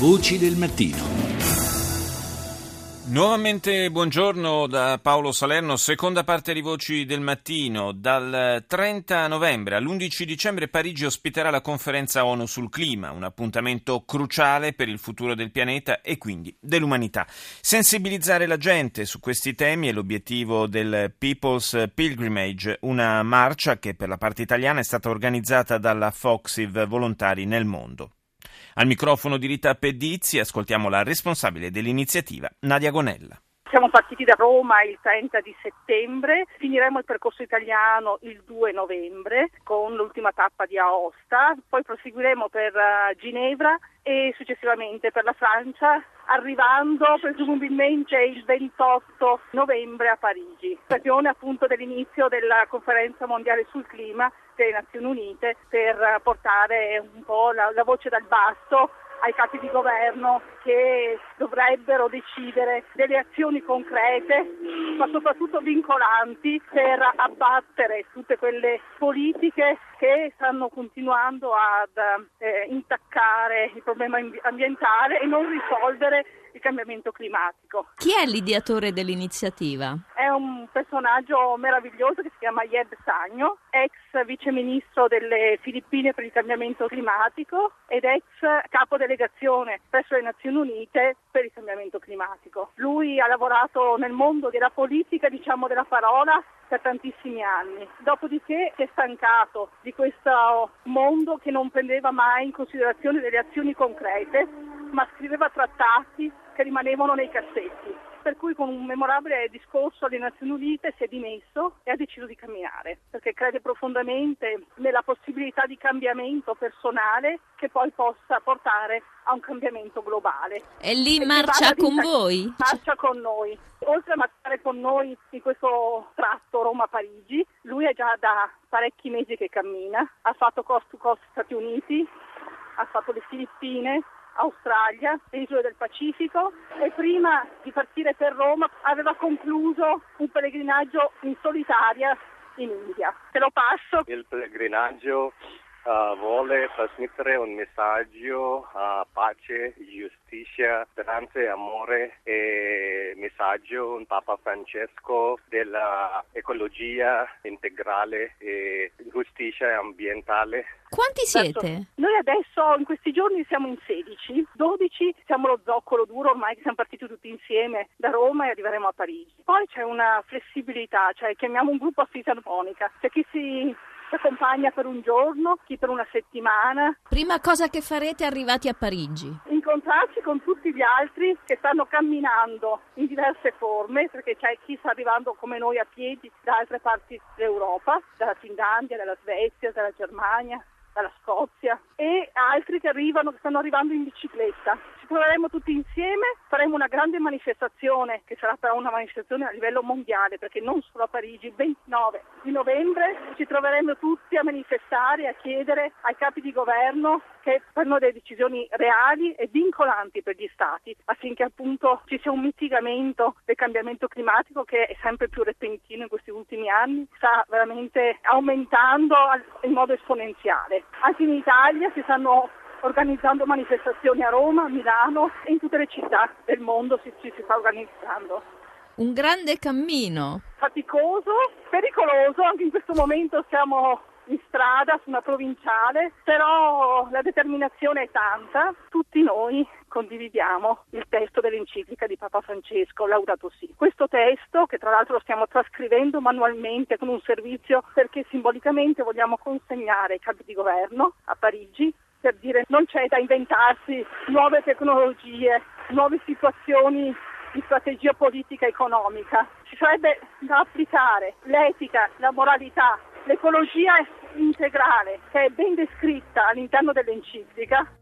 Voci del mattino. Nuovamente buongiorno da Paolo Salerno, seconda parte di Voci del Mattino. Dal 30 novembre all'11 dicembre Parigi ospiterà la conferenza ONU sul clima, un appuntamento cruciale per il futuro del pianeta e quindi dell'umanità. Sensibilizzare la gente su questi temi è l'obiettivo del People's Pilgrimage, una marcia che per la parte italiana è stata organizzata dalla FOCSIV Volontari nel mondo. Al microfono di Rita Pedizzi ascoltiamo la responsabile dell'iniziativa, Nadia Gonella. Siamo partiti da Roma il 30 di settembre, finiremo il percorso italiano il 2 novembre con l'ultima tappa di Aosta, poi proseguiremo per Ginevra e successivamente per la Francia, arrivando presumibilmente il 28 novembre a Parigi, occasione appunto dell'inizio della conferenza mondiale sul clima delle Nazioni Unite, per portare un po' la voce dal basso ai capi di governo che dovrebbero decidere delle azioni concrete, ma soprattutto vincolanti, per abbattere tutte quelle politiche che stanno continuando ad intaccare il problema ambientale e non risolvere il cambiamento climatico. Chi è l'ideatore dell'iniziativa? È un personaggio meraviglioso che si chiama Jeb Sagno, ex viceministro delle Filippine per il cambiamento climatico ed ex capodelegazione presso le Nazioni Unite per il cambiamento climatico. Lui ha lavorato nel mondo della politica, della parola, per tantissimi anni. Dopodiché si è stancato di questo mondo che non prendeva mai in considerazione delle azioni concrete, ma scriveva trattati che rimanevano nei cassetti. Per cui con un memorabile discorso alle Nazioni Unite si è dimesso e ha deciso di camminare, perché crede profondamente nella possibilità di cambiamento personale che poi possa portare a un cambiamento globale. E lì marcia con voi? Marcia con noi. Oltre a marciare con noi in questo tratto Roma-Parigi, lui è già da parecchi mesi che cammina, ha fatto coast to coast Stati Uniti, ha fatto le Filippine, Australia, le isole del Pacifico, e prima di partire per Roma aveva concluso un pellegrinaggio in solitaria in India. Te lo passo. Il pellegrinaggio vuole trasmettere un messaggio a pace, giustizia, speranza e amore, e messaggio un Papa Francesco dell'ecologia integrale e giustizia ambientale. Quanti siete? Noi adesso in questi giorni siamo in 16, 12 siamo lo zoccolo duro ormai, che siamo partiti tutti insieme da Roma e arriveremo a Parigi. Poi c'è una flessibilità, cioè chiamiamo un gruppo a fisarmonica, c'è chi si accompagna per un giorno, chi per una settimana. Prima cosa che farete arrivati a Parigi? Incontrarci con tutti gli altri che stanno camminando in diverse forme, perché c'è chi sta arrivando come noi a piedi da altre parti d'Europa, dalla Finlandia, dalla Svezia, dalla Germania, dalla Scozia, e altri che stanno arrivando in bicicletta. Ci troveremo tutti insieme, faremo una grande manifestazione, che sarà però una manifestazione a livello mondiale, perché non solo a Parigi. Il 29 di novembre ci troveremo tutti a manifestare, a chiedere ai capi di governo che fanno delle decisioni reali e vincolanti per gli Stati, affinché appunto ci sia un mitigamento del cambiamento climatico, che è sempre più repentino in questi ultimi anni, sta veramente aumentando in modo esponenziale. Anche in Italia si stanno organizzando manifestazioni a Roma, a Milano, e in tutte le città del mondo si sta organizzando. Un grande cammino. Faticoso, pericoloso, anche in questo momento siamo in strada su una provinciale, però la determinazione è tanta. Tutti noi condividiamo il testo dell'enciclica di Papa Francesco, Laudato Si. Questo testo, che tra l'altro lo stiamo trascrivendo manualmente con un servizio, perché simbolicamente vogliamo consegnare ai capi di governo a Parigi, per dire non c'è da inventarsi nuove tecnologie, nuove situazioni di strategia politica economica. Ci sarebbe da applicare l'etica, la moralità, l'ecologia integrale, che è ben descritta all'interno dell'enciclica.